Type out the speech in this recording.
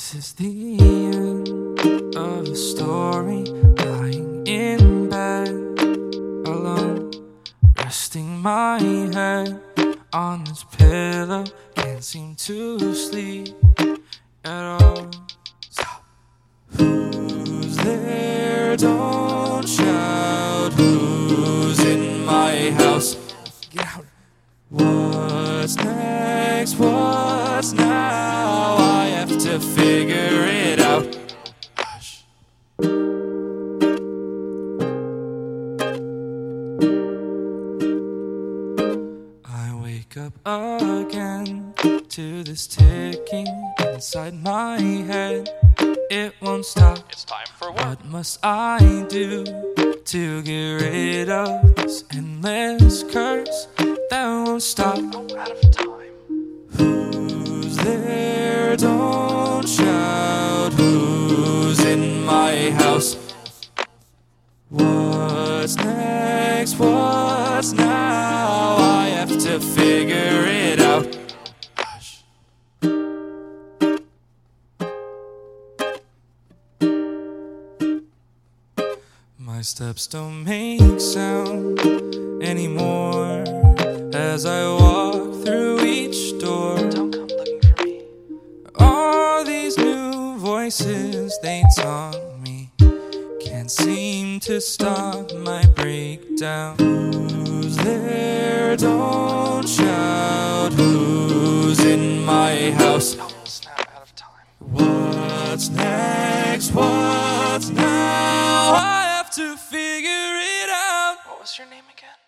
This is the end of a story, lying in bed, alone, resting my head on this pillow, can't seem to sleep at all. Stop. Who's there? Don't shout. Who's in my house? Get out. What's next? What's now? I have to figure it out. Gosh. I wake up again to this ticking inside my head. It won't stop. It's time for work. What must I do to get rid of this endless curse that won't stop? I'm out of time. Who's there? Don't shout. Who's in my house? What's next? What's now? I have to figure it out. Gosh. My steps don't make sound anymore as I walk through each door. Don't come looking for me. All these new voices they taunt me can't seem to stop my breakdown. Who's there? Don't shout. Who's in my house? Out of time. What's next? What's now? I have to figure it out. What was your name again?